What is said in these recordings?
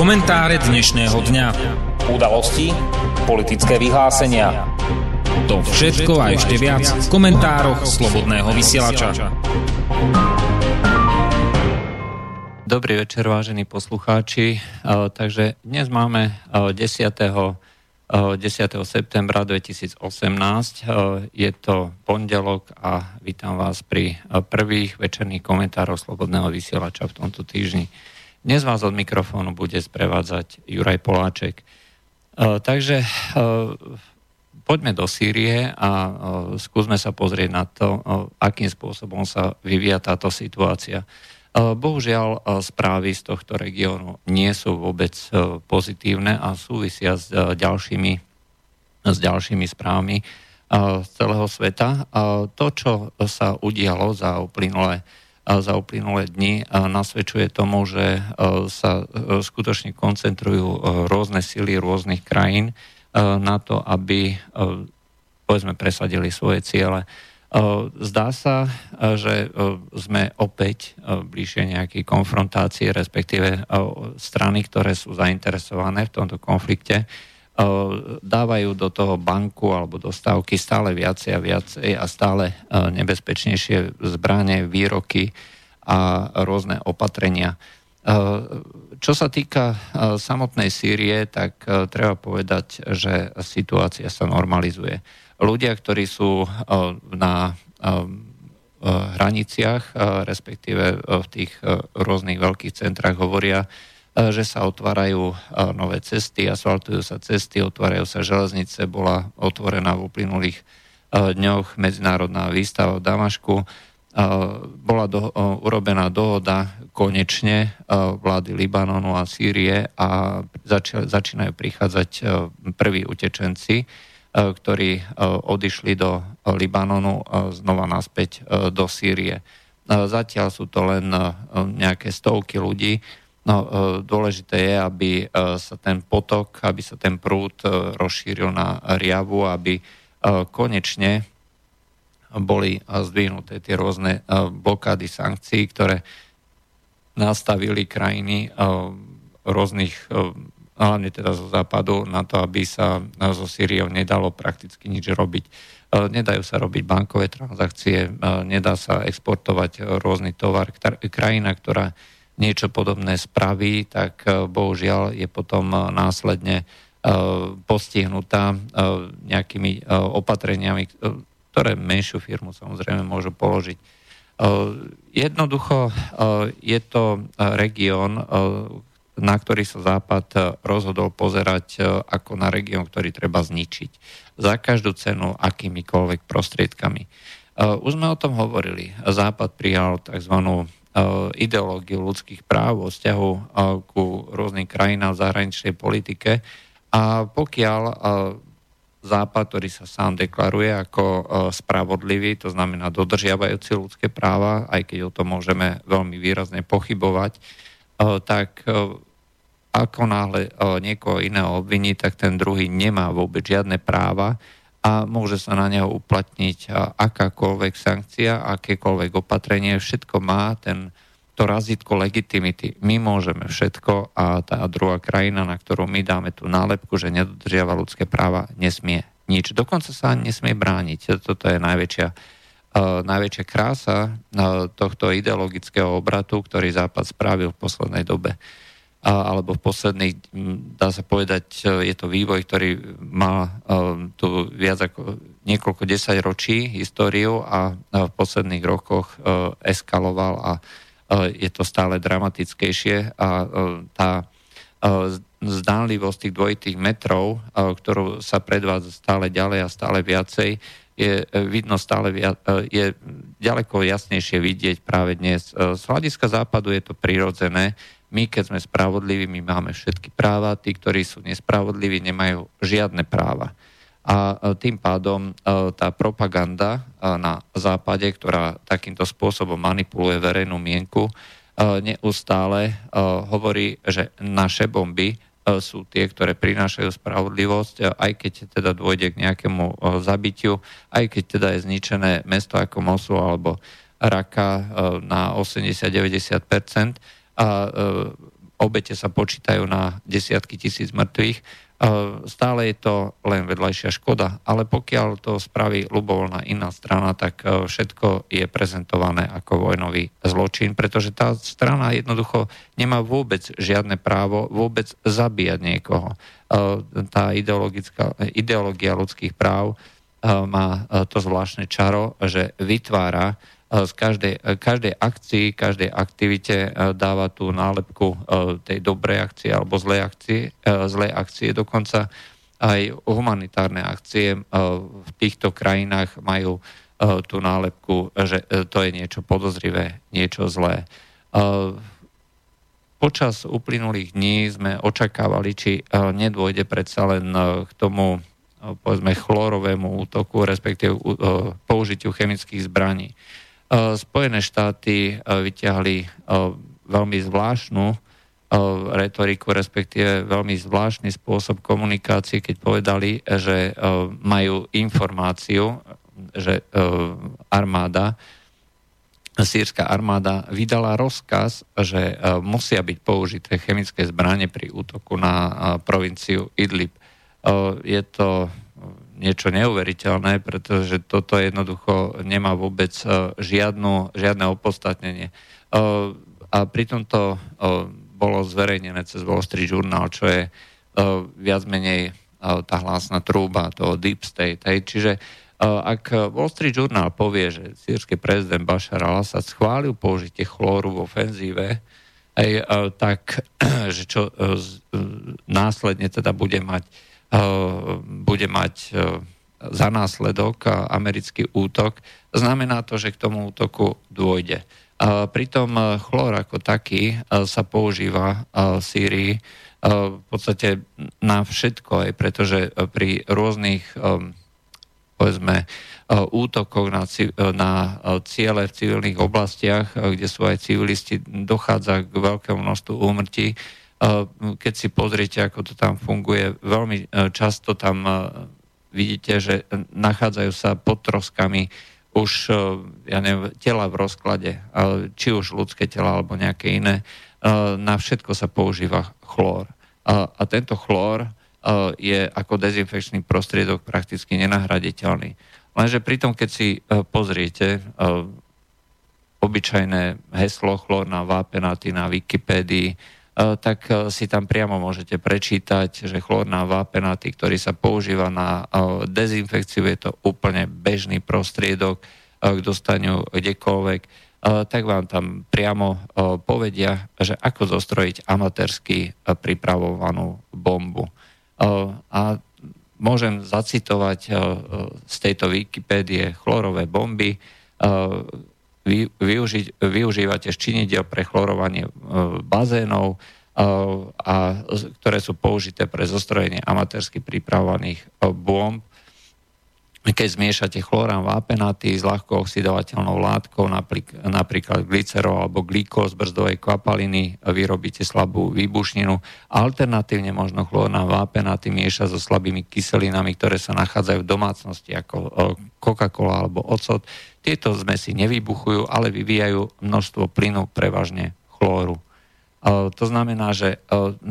Komentáre dnešného dňa. Udalosti, politické vyhlásenia. To všetko a ešte viac v komentároch Slobodného vysielača. Dobrý večer, vážení poslucháči. Takže dnes máme 10. septembra 2018. Je to pondelok a vítam vás pri prvých večerných komentároch Slobodného vysielača v tomto týždni. Dnes vás od mikrofónu bude sprevádzať Juraj Poláček. Takže poďme do Sýrie a skúsme sa pozrieť na to, akým spôsobom sa vyvíja táto situácia. Bohužiaľ, správy z tohto regiónu nie sú vôbec pozitívne a súvisia s ďalšími správami z celého sveta. To, čo sa udialo za uplynulé dni, nasvedčuje tomu, že sa skutočne koncentrujú rôzne sily rôznych krajín na to, aby povedzme presadili svoje ciele. Zdá sa, že sme opäť bližšie nejakej konfrontácii, respektíve strany, ktoré sú zainteresované v tomto konflikte, dávajú do toho banku alebo do stávky stále viacej a stále nebezpečnejšie zbrane, výroky a rôzne opatrenia. Čo sa týka samotnej Sýrie, tak treba povedať, že situácia sa normalizuje. Ľudia, ktorí sú na hraniciach, respektíve v tých rôznych veľkých centrách, hovoria, že sa otvárajú nové cesty, asfaltujú sa cesty, otvárajú sa železnice, bola otvorená v uplynulých dňoch medzinárodná výstava v Damašku, bola urobená dohoda konečne vlády Libanonu a Sýrie a začínajú prichádzať prví utečenci, ktorí odišli do Libanonu znova naspäť do Sýrie. Zatiaľ sú to len nejaké stovky ľudí. No, dôležité je, aby sa ten prúd rozšíril na riavu, aby konečne boli zdvihnuté tie rôzne blokády sankcií, ktoré nastavili krajiny rôznych, hlavne teda zo západu, na to, aby sa so Sýriou nedalo prakticky nič robiť. Nedajú sa robiť bankové transakcie, nedá sa exportovať rôzny tovar. Krajina, ktorá niečo podobné spraví, tak bohužiaľ je potom následne postihnutá nejakými opatreniami, ktoré menšiu firmu samozrejme môžu položiť. Jednoducho je to región, na ktorý sa Západ rozhodol pozerať ako na región, ktorý treba zničiť za každú cenu akýmikoľvek prostriedkami. Už sme o tom hovorili. Západ prijal tzv. Ideológiu ľudských práv vo vzťahu ku rôznym krajinám v zahraničnej politike. A pokiaľ Západ, ktorý sa sám deklaruje ako spravodlivý, to znamená dodržiavajúci ľudské práva, aj keď o tom môžeme veľmi výrazne pochybovať, tak ako náhle niekoho iného obviní, tak ten druhý nemá vôbec žiadne práva a môže sa na neho uplatniť akákoľvek sankcia, akékoľvek opatrenie, všetko má to razítko legitimity. My môžeme všetko a tá druhá krajina, na ktorú my dáme tú nálepku, že nedodržiava ľudské práva, nesmie nič. Dokonca sa ani nesmie brániť. Toto je najväčšia krása tohto ideologického obratu, ktorý Západ spravil v poslednej dobe. Alebo v posledných, dá sa povedať, je to vývoj, ktorý má tu viac ako niekoľko desaťročí históriu a v posledných rokoch eskaloval a je to stále dramatickejšie a tá zdánlivosť tých dvojitých metrov, ktorú sa predvádza stále ďalej a stále viacej, je ďaleko jasnejšie vidieť práve dnes. Z hľadiska Západu je to prirodzené. My, keď sme spravodliví, my máme všetky práva, tí, ktorí sú nespravodliví, nemajú žiadne práva. A tým pádom tá propaganda na Západe, ktorá takýmto spôsobom manipuluje verejnú mienku, neustále hovorí, že naše bomby sú tie, ktoré prinášajú spravodlivosť, aj keď teda dôjde k nejakému zabitiu, aj keď teda je zničené mesto ako Mosul alebo Raka na 80-90%. A obete sa počítajú na desiatky tisíc mŕtvych. Stále je to len vedľajšia škoda, ale pokiaľ to spraví ľubovoľná iná strana, tak všetko je prezentované ako vojnový zločin, pretože tá strana jednoducho nemá vôbec žiadne právo vôbec zabíjať niekoho. Tá ideológia ľudských práv má to zvláštne čaro, že vytvára z každej akcii, každej aktivite dáva tú nálepku tej dobrej akcie alebo zlej akcie. Dokonca aj humanitárne akcie v týchto krajinách majú tú nálepku, že to je niečo podozrivé, niečo zlé. Počas uplynulých dní sme očakávali, či nedôjde predsa len k tomu, povedzme, chlorovému útoku, respektíve použitiu chemických zbraní. Spojené štáty vyťahli veľmi zvláštnu retoriku, respektíve veľmi zvláštny spôsob komunikácie, keď povedali, že majú informáciu, že sýrska armáda vydala rozkaz, že musia byť použité chemické zbrane pri útoku na provinciu Idlib. Je to niečo neuveriteľné, pretože toto jednoducho nemá vôbec žiadne opodstatnenie. A pritom to bolo zverejnené cez Wall Street Journal, čo je viac menej tá hlásna trúba toho Deep State. Čiže ak Wall Street Journal povie, že sýrsky prezident Bašar al-Assad schválil použitie chlóru v ofenzíve, tak že čo následne teda bude mať za následok americký útok, znamená to, že k tomu útoku dôjde. Pritom chlór ako taký sa používa v Sýrii v podstate na všetko, aj pretože pri rôznych povedzme útokoch na ciele v civilných oblastiach, kde sú aj civilisti, dochádza k veľkému množstvu úmrtí. Keď si pozriete, ako to tam funguje, veľmi často tam vidíte, že nachádzajú sa pod troskami už tela v rozklade, či už ľudské tela alebo nejaké iné. Na všetko sa používa chlór. A tento chlór je ako dezinfekčný prostriedok prakticky nenahraditeľný. Lenže pritom, keď si pozriete obyčajné heslo chlórna vápenatý na Wikipédii, tak si tam priamo môžete prečítať, že chlórna vápenatý, ktorý sa používa na dezinfekciu, je to úplne bežný prostriedok k dostaniu kdekoľvek, tak vám tam priamo povedia, že ako zostrojiť amatérsky pripravovanú bombu. A môžem zacitovať z tejto Wikipédie chlórové bomby, využívate činidiel pre chlorovanie bazénov, ktoré sú použité pre zostrojenie amatérsky pripravovaných bomb. Keď zmiešate chlórán vápenatý s ľahko oxidovateľnou látkou, napríklad glycerol alebo glykóz brzdovej kvapaliny, vyrobíte slabú výbušninu. Alternatívne možno chlórán vápenatý miešať so slabými kyselinami, ktoré sa nachádzajú v domácnosti, ako Coca-Cola alebo ocot. Tieto zmesi nevybuchujú, ale vyvíjajú množstvo plynu, prevažne chlóru. To znamená, že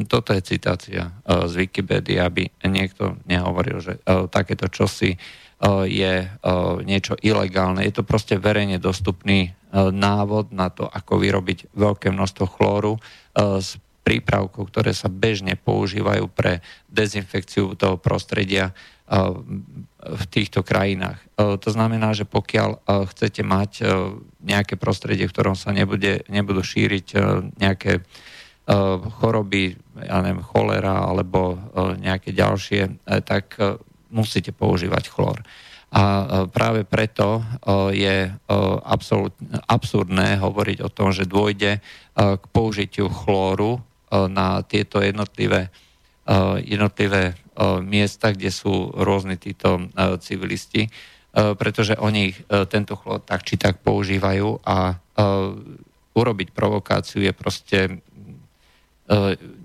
toto je citácia z Wikipédie, aby niekto nehovoril, že takéto čosi je niečo ilegálne. Je to proste verejne dostupný návod na to, ako vyrobiť veľké množstvo chlóru z prípravkov, ktoré sa bežne používajú pre dezinfekciu toho prostredia v týchto krajinách. To znamená, že pokiaľ chcete mať nejaké prostredie, v ktorom sa nebudú šíriť nejaké choroby, cholera alebo nejaké ďalšie, tak musíte používať chlór. A práve preto je absurdné hovoriť o tom, že dôjde k použitiu chlóru na tieto jednotlivé miesta, kde sú rôzni títo civilisti, pretože oni tento chlór tak či tak používajú a urobiť provokáciu je proste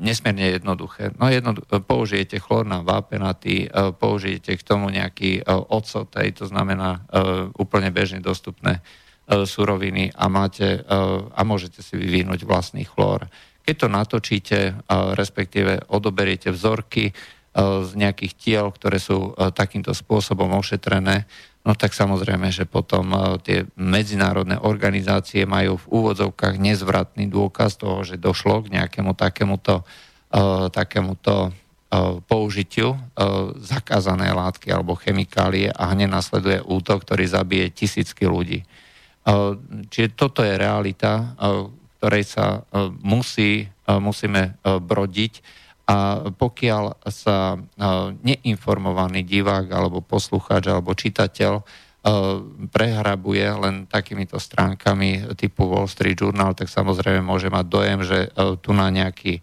nesmierne jednoduché. Použijete chlór na vápenatý, použijete k tomu nejaký ocot, to znamená úplne bežne dostupné suroviny a môžete si vyvinúť vlastný chlór, Keď to natočíte, respektíve odoberiete vzorky z nejakých tiel, ktoré sú takýmto spôsobom ošetrené, no tak samozrejme, že potom tie medzinárodné organizácie majú v úvodzovkách nezvratný dôkaz toho, že došlo k nejakému takémuto použitiu zakázané látky alebo chemikálie a hneď nasleduje útok, ktorý zabije tisícky ľudí. Čiže toto je realita, ktorej sa musíme brodiť. A pokiaľ sa neinformovaný divák alebo poslucháč alebo čitateľ prehrabuje len takýmito stránkami typu Wall Street Journal, tak samozrejme môže mať dojem, že tu na nejaký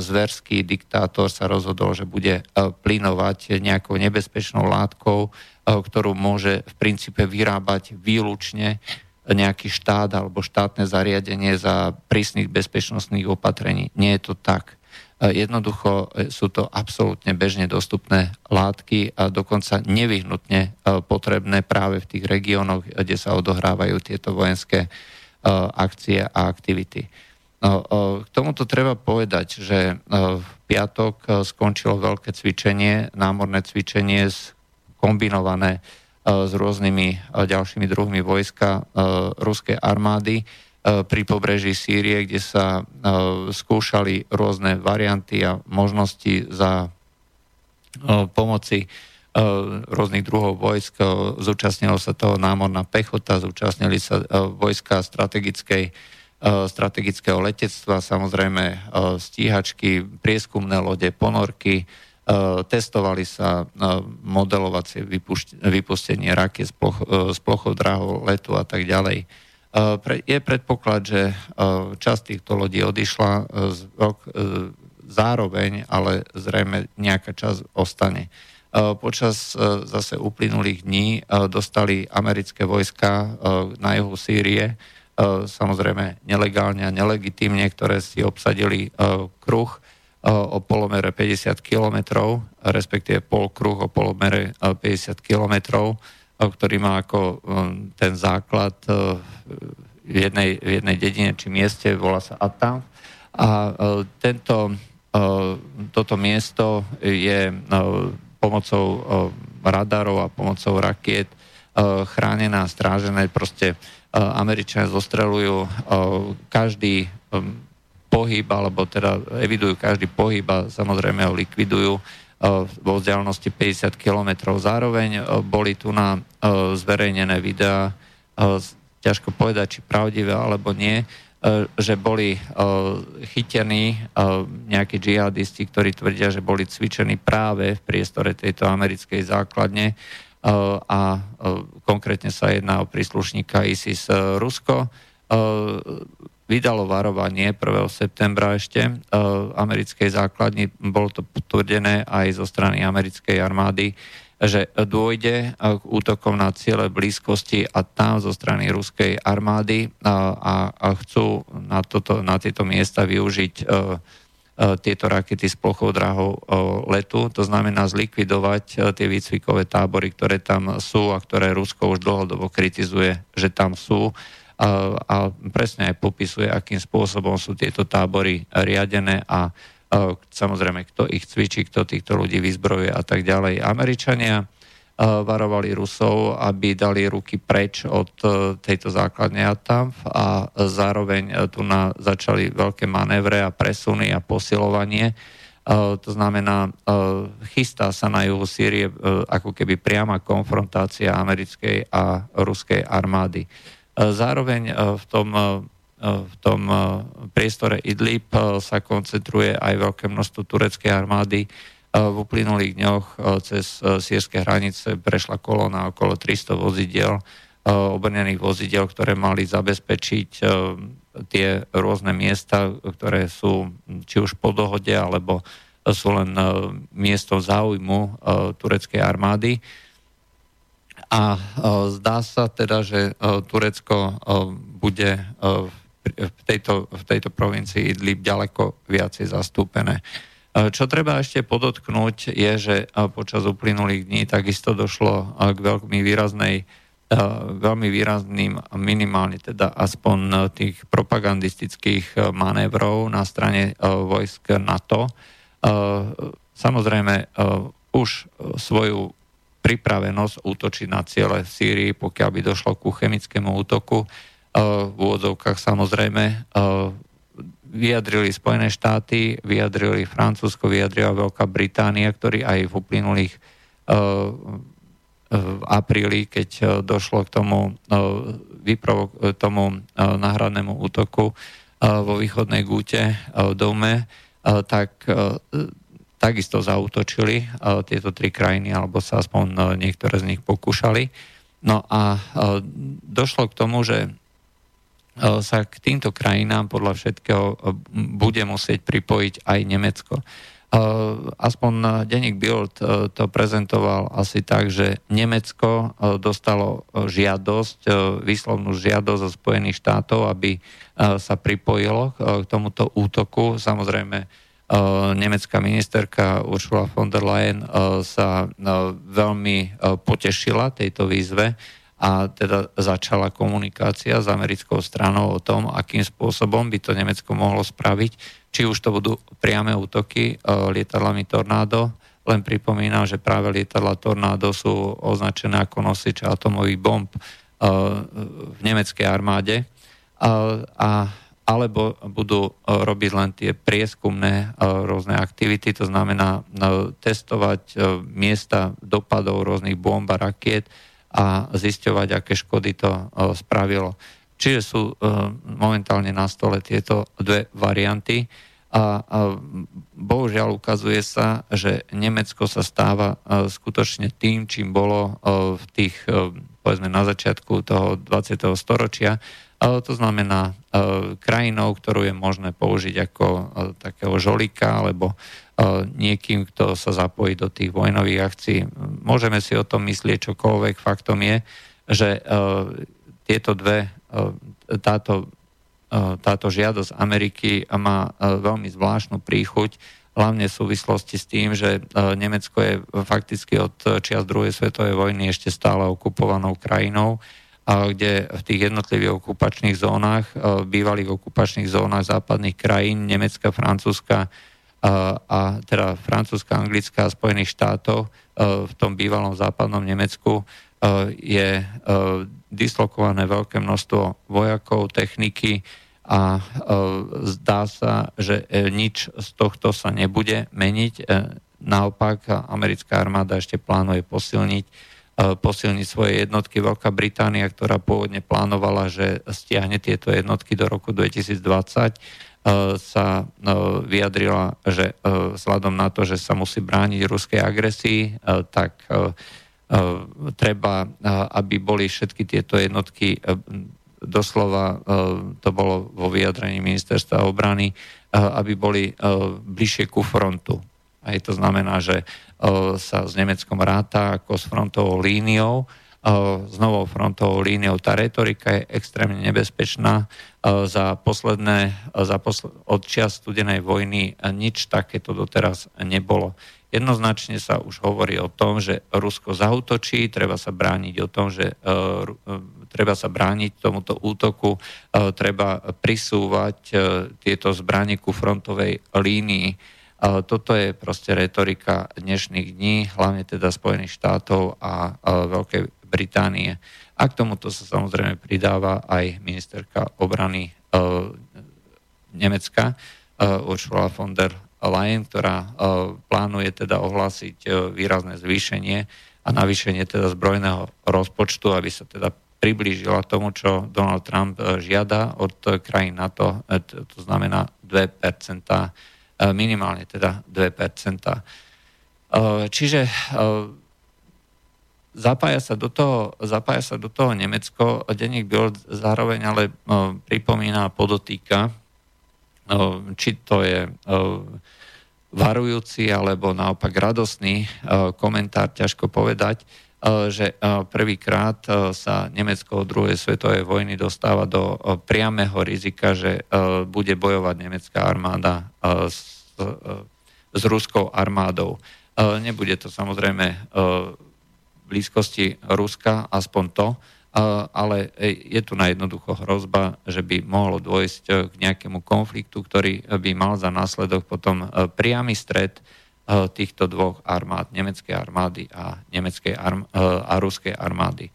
zverský diktátor sa rozhodol, že bude plynovať nejakou nebezpečnou látkou, ktorú môže v princípe vyrábať výlučne nejaký štát alebo štátne zariadenie za prísnych bezpečnostných opatrení. Nie je to tak. Jednoducho sú to absolútne bežne dostupné látky a dokonca nevyhnutne potrebné práve v tých regiónoch, kde sa odohrávajú tieto vojenské akcie a aktivity. No, k tomuto treba povedať, že v piatok skončilo veľké cvičenie, námorné cvičenie kombinované s rôznymi ďalšími druhmi vojska ruskej armády pri pobreží Sýrie, kde sa skúšali rôzne varianty a možnosti za pomoci rôznych druhov vojsk. Zúčastnilo sa toho námorná pechota, zúčastnili sa vojska strategického letectva, samozrejme stíhačky, prieskumné lode, ponorky, testovali sa modelovacie vypustenie rakiet z plochov dráhov letu a tak ďalej. Je predpoklad, že časť týchto lodí odišla zároveň, ale zrejme nejaká časť ostane. Počas zase uplynulých dní dostali americké vojska na juhu Sýrie, samozrejme nelegálne a nelegitímne, ktoré si obsadili kruh o polomere 50 kilometrov, respektíve polkruh o polomere 50 kilometrov, ktorý má ako ten základ v jednej dedine či mieste, volá sa Atam. A toto miesto je pomocou radarov a pomocou rakiet chránené a strážené. Proste Američania zostreľujú každý pohyb, alebo teda evidujú každý pohyb a samozrejme ho likvidujú vo vzdialenosti 50 kilometrov. Zároveň boli tu na zverejnené videá, ťažko povedať, či pravdivé alebo nie, že boli chytení nejakí džihadisti, ktorí tvrdia, že boli cvičení práve v priestore tejto americkej základne a konkrétne sa jedná o príslušníka ISIS. Rusko vydalo varovanie 1. septembra ešte americkej základni, bolo to potvrdené aj zo strany americkej armády, že dôjde k útokom na ciele blízkosti a tam zo strany ruskej armády a chcú na tieto miesta využiť tieto rakety s plochou dráhou letu. To znamená zlikvidovať tie výcvikové tábory, ktoré tam sú a ktoré Rusko už dlhodobo kritizuje, že tam sú. A presne aj popisuje, akým spôsobom sú tieto tábory riadené a samozrejme, kto ich cvičí, kto týchto ľudí vyzbrojuje a tak ďalej. Američania varovali Rusov, aby dali ruky preč od tejto základne Atam a zároveň tu začali veľké manévre a presuny a posilovanie. To znamená, chystá sa na juhu Sýrie ako keby priama konfrontácia americkej a ruskej armády. Zároveň v tom priestore Idlib sa koncentruje aj veľké množstvo tureckej armády. V uplynulých dňoch cez sýrske hranice prešla kolóna okolo 300 vozidiel, obrnených vozidiel, ktoré mali zabezpečiť tie rôzne miesta, ktoré sú či už po dohode, alebo sú len miestom záujmu tureckej armády. A zdá sa teda, že Turecko bude v tejto provincii Idlib ďaleko viacej zastúpené. Čo treba ešte podotknúť je, že počas uplynulých dní takisto došlo k veľmi výraznej veľmi výrazným, minimálne teda aspoň tých propagandistických manévrov na strane vojsk NATO. Samozrejme, už svoju pripravenosť útočiť na ciele v Sýrii, pokiaľ by došlo ku chemickému útoku, v úvodzovkách samozrejme, vyjadrili Spojené štáty, vyjadrili Francúzsko, vyjadrila Veľká Británia, ktorí aj v uplynulých v apríli, keď došlo k tomu, náhradnému útoku vo východnej Gúte v Dome, tak takisto zaútočili tieto tri krajiny, alebo sa aspoň niektoré z nich pokúšali. No a došlo k tomu, že sa k týmto krajinám podľa všetkého bude musieť pripojiť aj Nemecko. Aspoň denník Bild to prezentoval asi tak, že Nemecko dostalo žiadosť, výslovnú žiadosť zo Spojených štátov, aby sa pripojilo k tomuto útoku. Samozrejme, nemecká ministerka Ursula von der Leyen sa veľmi potešila tejto výzve, a teda začala komunikácia s americkou stranou o tom, akým spôsobom by to Nemecko mohlo spraviť. Či už to budú priame útoky lietadlami Tornádo. Len pripomínam, že práve lietadlá Tornádo sú označené ako nosič atomových bomb v nemeckej armáde. Alebo budú robiť len tie prieskumné rôzne aktivity, to znamená testovať miesta dopadov rôznych bomb a rakiet, a zisťovať, aké škody to spravilo. Čiže sú momentálne na stole tieto dve varianty a bohužiaľ ukazuje sa, že Nemecko sa stáva skutočne tým, čím bolo v tých, povedzme, na začiatku toho 20. storočia. To znamená krajinou, ktorú je možné použiť ako takého žolika alebo niekým, kto sa zapojí do tých vojnových akcií. Môžeme si o tom myslieť čokoľvek, faktom je, že tieto dve, táto žiadosť Ameriky má veľmi zvláštnu príchuť, hlavne v súvislosti s tým, že Nemecko je fakticky od čias druhej svetovej vojny ešte stále okupovanou krajinou, kde v tých jednotlivých okupačných zónach, bývalých okupačných zónach západných krajín, Nemecka, Francúzska, a teda Francúzska, Anglická a Spojených štátov v tom bývalom západnom Nemecku je dislokované veľké množstvo vojakov, techniky a zdá sa, že nič z tohto sa nebude meniť. Naopak, americká armáda ešte plánuje posilniť svoje jednotky. Veľká Británia, ktorá pôvodne plánovala, že stiahne tieto jednotky do roku 2020, sa vyjadrila, že vzhľadom na to, že sa musí brániť ruskej agresii, tak treba, aby boli všetky tieto jednotky, doslova to bolo vo vyjadrení ministerstva obrany, aby boli bližšie ku frontu. Aj to znamená, že sa s Nemeckom ráta ako s frontovou líniou, s novou frontovou líniou. Tá retorika je extrémne nebezpečná. Od čias studenej vojny nič takéto doteraz nebolo. Jednoznačne sa už hovorí o tom, že Rusko zaútočí, treba sa brániť tomuto útoku, treba prisúvať tieto zbrane ku frontovej línii. Toto je proste retorika dnešných dní, hlavne teda Spojených štátov a Veľkej Británie. A k tomuto sa samozrejme pridáva aj ministerka obrany Nemecka, Ursula von der Leyen, ktorá plánuje teda ohlásiť výrazné zvýšenie a navýšenie teda zbrojného rozpočtu, aby sa teda priblížila tomu, čo Donald Trump žiada od krajín NATO, to znamená 2%, minimálne teda 2%. Čiže zapája sa do toho Nemecko, denník Bild zároveň ale pripomína, podotýka, či to je varujúci alebo naopak radosný komentár, ťažko povedať, že prvýkrát sa Nemecko od druhej svetovej vojny dostáva do priameho rizika, že bude bojovať nemecká armáda s ruskou armádou. Nebude to samozrejme v blízkosti Ruska, aspoň to, ale je tu najednoducho hrozba, že by mohlo dôjsť k nejakému konfliktu, ktorý by mal za následok potom priamy stret týchto dvoch armád, nemeckej armády a ruskej armády.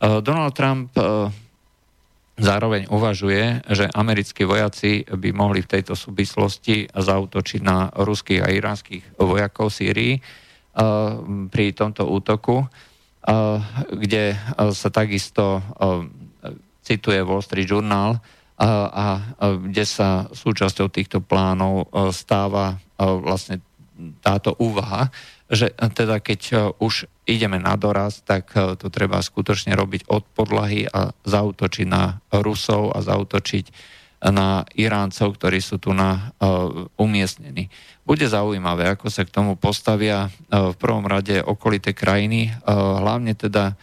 Donald Trump zároveň uvažuje, že americkí vojaci by mohli v tejto súvislosti zaútočiť na ruských a iránskych vojakov v Sýrii pri tomto útoku, kde sa takisto cituje Wall Street Journal a kde sa súčasťou týchto plánov stáva vlastne táto úvaha, že teda keď už ideme na doraz, tak to treba skutočne robiť od podlahy a zaútočiť na Rusov a zaútočiť na Iráncov, ktorí sú tu na umiestnení. Bude zaujímavé, ako sa k tomu postavia v prvom rade okolité krajiny, hlavne teda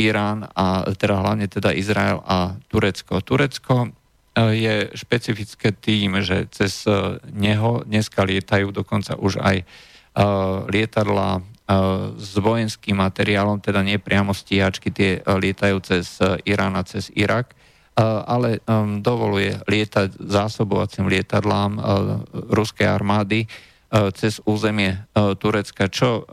Irán a teda hlavne teda Izrael a Turecko. Turecko je špecifické tým, že cez neho dneska lietajú dokonca už aj lietadla s vojenským materiálom, teda nie priamo stíhačky, tie lietajú cez Irán a cez Irak, ale dovoluje lietať zásobovacím lietadlám ruskej armády cez územie Turecka, čo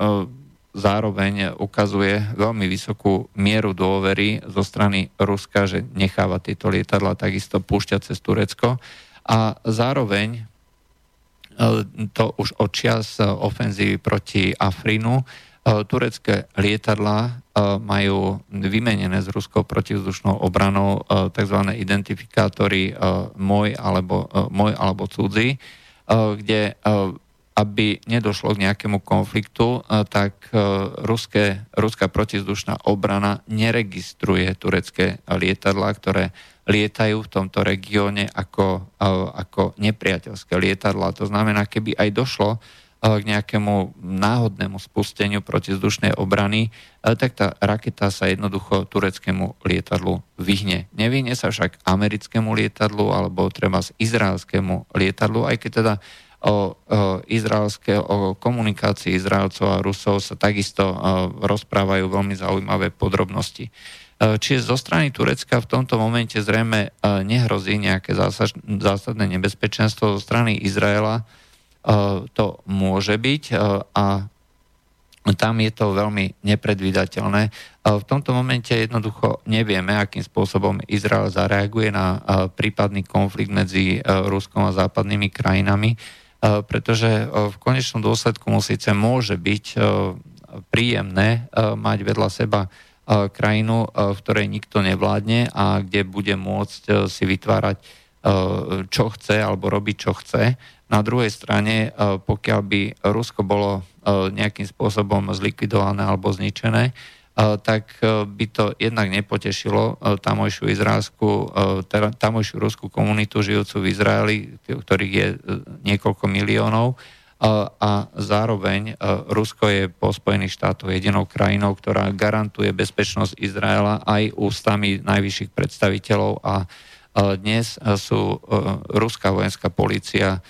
zároveň ukazuje veľmi vysokú mieru dôvery zo strany Ruska, že necháva tieto lietadla takisto púšťať cez Turecko a zároveň to už od čias ofenzívy proti Afrinu. Turecké lietadlá majú vymenené s ruskou protivzdušnou obranou tzv. Identifikátory môj alebo cudzí, kde aby nedošlo k nejakému konfliktu, tak ruská protivzdušná obrana neregistruje turecké lietadlá, ktoré lietajú v tomto regióne ako nepriateľské lietadlá. To znamená, keby aj došlo k nejakému náhodnému spusteniu protizdušnej obrany, tak tá raketa sa jednoducho tureckému lietadlu vyhne. Nevyhne sa však americkému lietadlu alebo treba z izraelskému lietadlu, aj keď teda o komunikácii Izraelcov a Rusov sa takisto rozprávajú veľmi zaujímavé podrobnosti. Čiže zo strany Turecka v tomto momente zrejme nehrozí nejaké zásadné nebezpečenstvo. Zo strany Izraela to môže byť a tam je to veľmi nepredvídateľné. V tomto momente jednoducho nevieme, akým spôsobom Izrael zareaguje na prípadný konflikt medzi Ruskom a západnými krajinami, pretože v konečnom dôsledku mu síce môže byť príjemné mať vedľa seba krajinu, v ktorej nikto nevládne a kde bude môcť si vytvárať, čo chce alebo robiť, čo chce. Na druhej strane, pokiaľ by Rusko bolo nejakým spôsobom zlikvidované alebo zničené, tak by to jednak nepotešilo tamojšiu ruskú komunitu žijúcu v Izraeli, ktorých je niekoľko miliónov, a zároveň Rusko je po Spojených štátoch jedinou krajinou, ktorá garantuje bezpečnosť Izraela aj ústami najvyšších predstaviteľov a dnes sú ruská vojenská polícia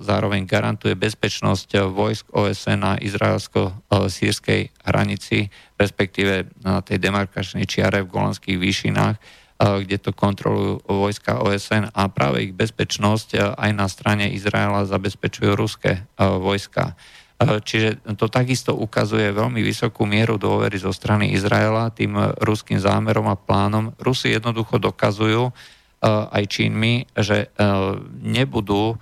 zároveň garantuje bezpečnosť vojsk OSN na izraelsko-sírskej hranici, respektíve na tej demarkačnej čiare v Golanských výšinách, kde to kontrolujú vojska OSN a práve ich bezpečnosť aj na strane Izraela zabezpečujú ruské vojska. Čiže to takisto ukazuje veľmi vysokú mieru dôvery zo strany Izraela tým ruským zámerom a plánom. Rusi jednoducho dokazujú aj činmi, že nebudú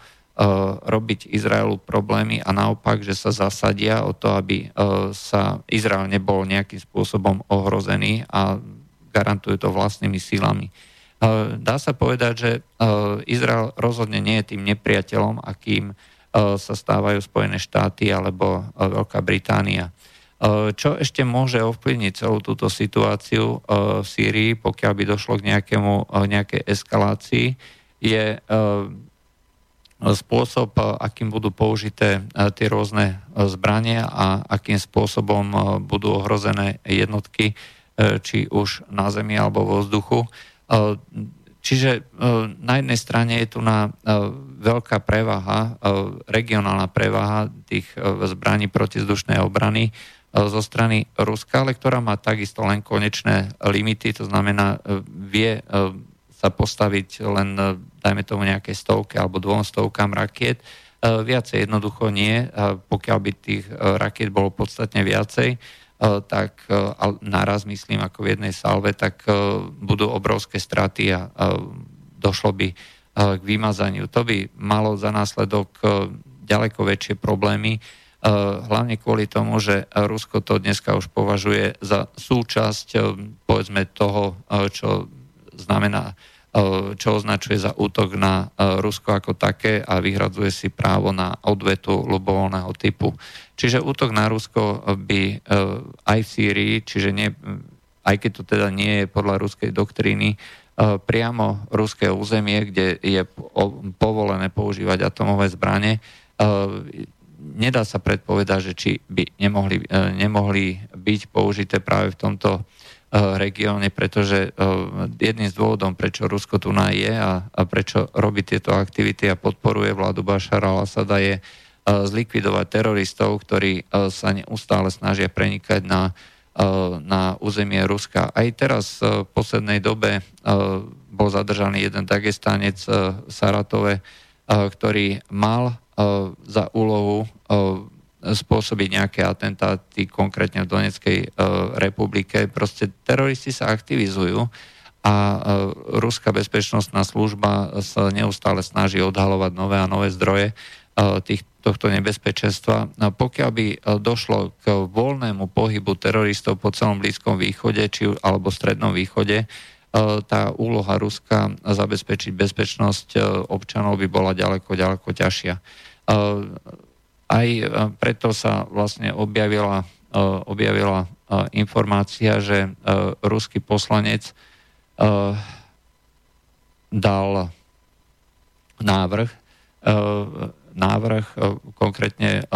robiť Izraelu problémy a naopak, že sa zasadia o to, aby sa Izrael nebol nejakým spôsobom ohrozený a garantujú to vlastnými silami. Dá sa povedať, že Izrael rozhodne nie je tým nepriateľom, akým sa stávajú Spojené štáty alebo Veľká Británia. Čo ešte môže ovplyvniť celú túto situáciu v Sýrii, pokiaľ by došlo k nejakej eskalácii, je spôsob, akým budú použité tie rôzne zbrania a akým spôsobom budú ohrozené jednotky či už na zemi alebo vo vzduchu. Čiže na jednej strane je tu na veľká prevaha, regionálna prevaha tých zbraní protizdušnej obrany. zo strany Ruska, ale ktorá má takisto len konečné limity, to znamená, vie sa postaviť len, dajme tomu, nejaké 100 alebo 200 rakiet. Viacej jednoducho nie, pokiaľ by tých rakiet bolo podstatne viacej, tak naraz, myslím, ako v jednej salve, tak budú obrovské straty a došlo by k vymazaniu. To by malo za následok ďaleko väčšie problémy, hlavne kvôli tomu, že Rusko to dneska už považuje za súčasť, povedzme, toho, čo znamená, čo označuje za útok na Rusko ako také a vyhradzuje si právo na odvetu ľubovoľného typu. Čiže útok na Rusko by aj v Sýrii, čiže nie, aj keď to teda nie je podľa ruskej doktríny, priamo ruské územie, kde je povolené používať atomové zbrane, nedá sa predpovedať, že či by nemohli byť použité práve v tomto regióne, pretože jedným z dôvodom, prečo Rusko tu je a prečo robí tieto aktivity a podporuje vládu Bašara al-Assada, je zlikvidovať teroristov, ktorí sa neustále snažia prenikať na územie Ruska. Aj teraz v poslednej dobe bol zadržaný jeden Dagestánec v Saratove, ktorý mal za úlohu spôsobiť nejaké atentáty konkrétne v Donetskej republike. Proste teroristi sa aktivizujú a ruská bezpečnostná služba sa neustále snaží odhalovať nové a nové zdroje tohto nebezpečenstva. Pokiaľ by došlo k voľnému pohybu teroristov po celom Blízkom východe alebo Strednom východe, tá úloha Ruska zabezpečiť bezpečnosť občanov by bola ďaleko, ďaleko ťažšia. Aj preto sa vlastne objavila informácia, že ruský poslanec dal návrh, konkrétne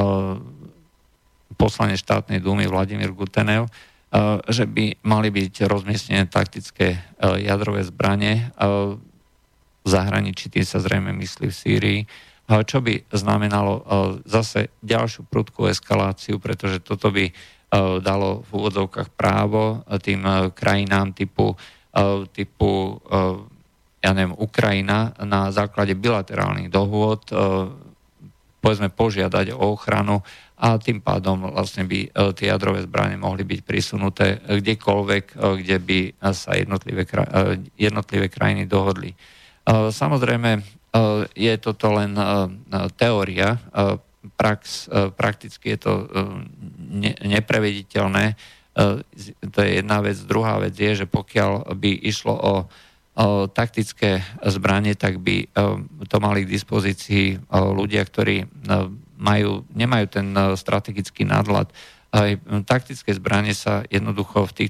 poslanec štátnej dúmy Vladimír Gutenev, že by mali byť rozmiestnené taktické jadrové zbrane v zahraničí, tým sa zrejme myslí v Sýrii, čo by znamenalo zase ďalšiu prudkú eskaláciu, pretože toto by dalo v úvodzovkách právo tým krajinám typu ja neviem, Ukrajina na základe bilaterálnych dohôd povedzme požiadať o ochranu a tým pádom vlastne by tie jadrové zbrane mohli byť prisunuté kdekoľvek, kde by sa jednotlivé krajiny dohodli. Samozrejme, je toto len teória, prakticky je to neprevediteľné. To je jedna vec. Druhá vec je, že pokiaľ by išlo o taktické zbranie, tak by to mali k dispozícii ľudia, ktorí nemajú ten strategický nadhľad. Taktické zbranie sa jednoducho v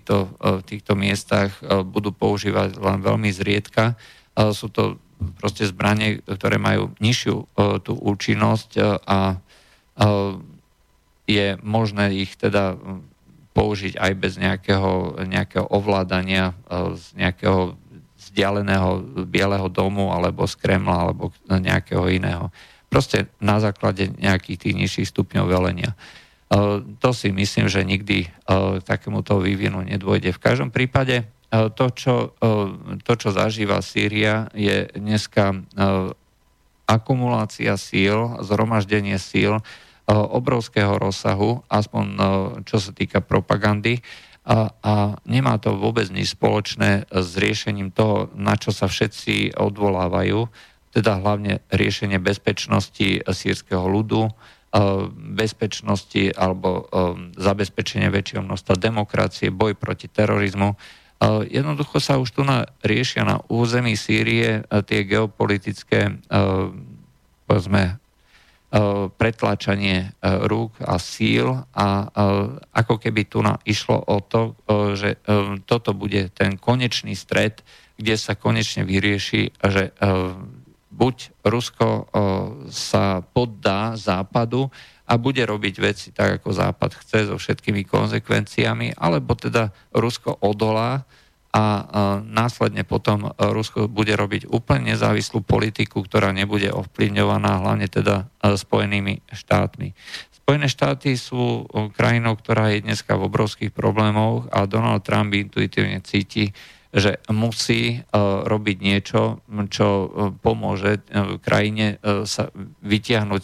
týchto miestach budú používať len veľmi zriedka. Sú to proste zbranie, ktoré majú nižšiu tú účinnosť a je možné ich teda použiť aj bez nejakého ovládania z nejakého vzdialeného Bieleho domu alebo z Kremla alebo nejakého iného. Proste na základe nejakých tých nižších stupňov velenia. To si myslím, že nikdy k takémuto vývinu nedôjde. V každom prípade to, čo zažíva Sýria, je dneska akumulácia síl, zhromaždenie síl obrovského rozsahu, aspoň čo sa týka propagandy, a nemá to vôbec nič spoločné s riešením toho, na čo sa všetci odvolávajú, teda hlavne riešenie bezpečnosti sýrskeho ľudu, bezpečnosti alebo zabezpečenie väčšieho množstva demokracie, boj proti terorizmu. Jednoducho sa už tu riešia na území Sýrie tie geopolitické, povedzme, pretlačanie rúk a síl a ako keby tu išlo o to, že toto bude ten konečný stret, kde sa konečne vyrieši, že buď Rusko sa poddá Západu a bude robiť veci tak, ako Západ chce, so všetkými konzekvenciami, alebo teda Rusko odolá a následne potom Rusko bude robiť úplne nezávislú politiku, ktorá nebude ovplyvňovaná hlavne teda Spojenými štátmi. Spojené štáty sú krajinou, ktorá je dneska v obrovských problémoch a Donald Trump intuitívne cíti, že musí robiť niečo, čo pomôže krajine sa vytiahnuť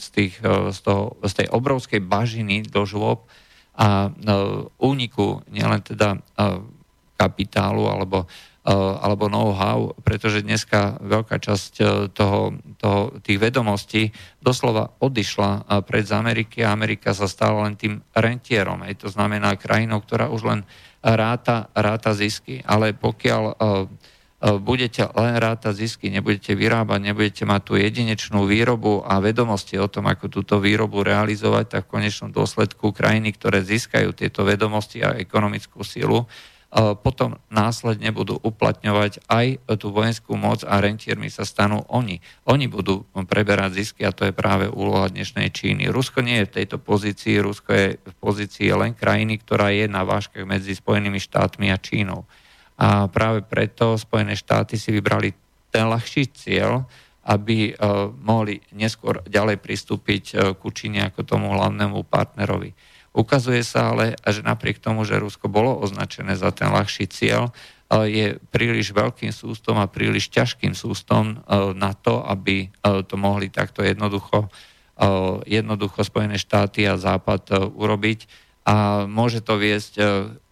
z tej obrovskej bažiny do žlôb a úniku nielen teda kapitálu alebo know-how, pretože dneska veľká časť tých vedomostí doslova odišla preč z Ameriky a Amerika sa stala len tým rentierom. To znamená krajinou, ktorá už len ráta zisky, ale pokiaľ budete len rátať zisky, nebudete vyrábať, nebudete mať tú jedinečnú výrobu a vedomosti o tom, ako túto výrobu realizovať, tak v konečnom dôsledku krajiny, ktoré získajú tieto vedomosti a ekonomickú silu, potom následne budú uplatňovať aj tú vojenskú moc a rentiermi sa stanú oni. Oni budú preberať zisky a to je práve úloha dnešnej Číny. Rusko nie je v tejto pozícii, Rusko je v pozícii len krajiny, ktorá je na vážkach medzi Spojenými štátmi a Čínou. A práve preto Spojené štáty si vybrali ten ľahší cieľ, aby mohli neskôr ďalej pristúpiť ku Číne ako tomu hlavnému partnerovi. Ukazuje sa ale, že napriek tomu, že Rusko bolo označené za ten ľahší cieľ, je príliš veľkým sústom a príliš ťažkým sústom na to, aby to mohli takto jednoducho Spojené štáty a Západ urobiť. A môže to viesť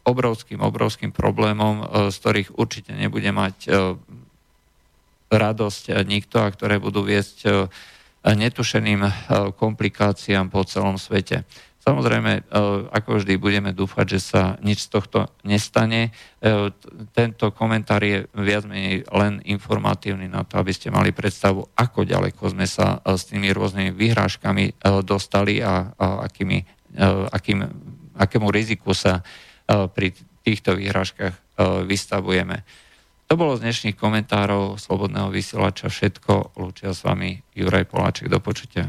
obrovským problémom, z ktorých určite nebude mať radosť nikto a ktoré budú viesť netušeným komplikáciám po celom svete. Samozrejme, ako vždy, budeme dúfať, že sa nič z tohto nestane. Tento komentár je viac menej len informatívny na to, aby ste mali predstavu, ako ďaleko sme sa s tými rôznymi vyhrážkami dostali a akému riziku sa pri týchto vyhrážkach vystavujeme. To bolo z dnešných komentárov Slobodného vysielača všetko. Lúčia s vami Juraj Poláček. Do počutia.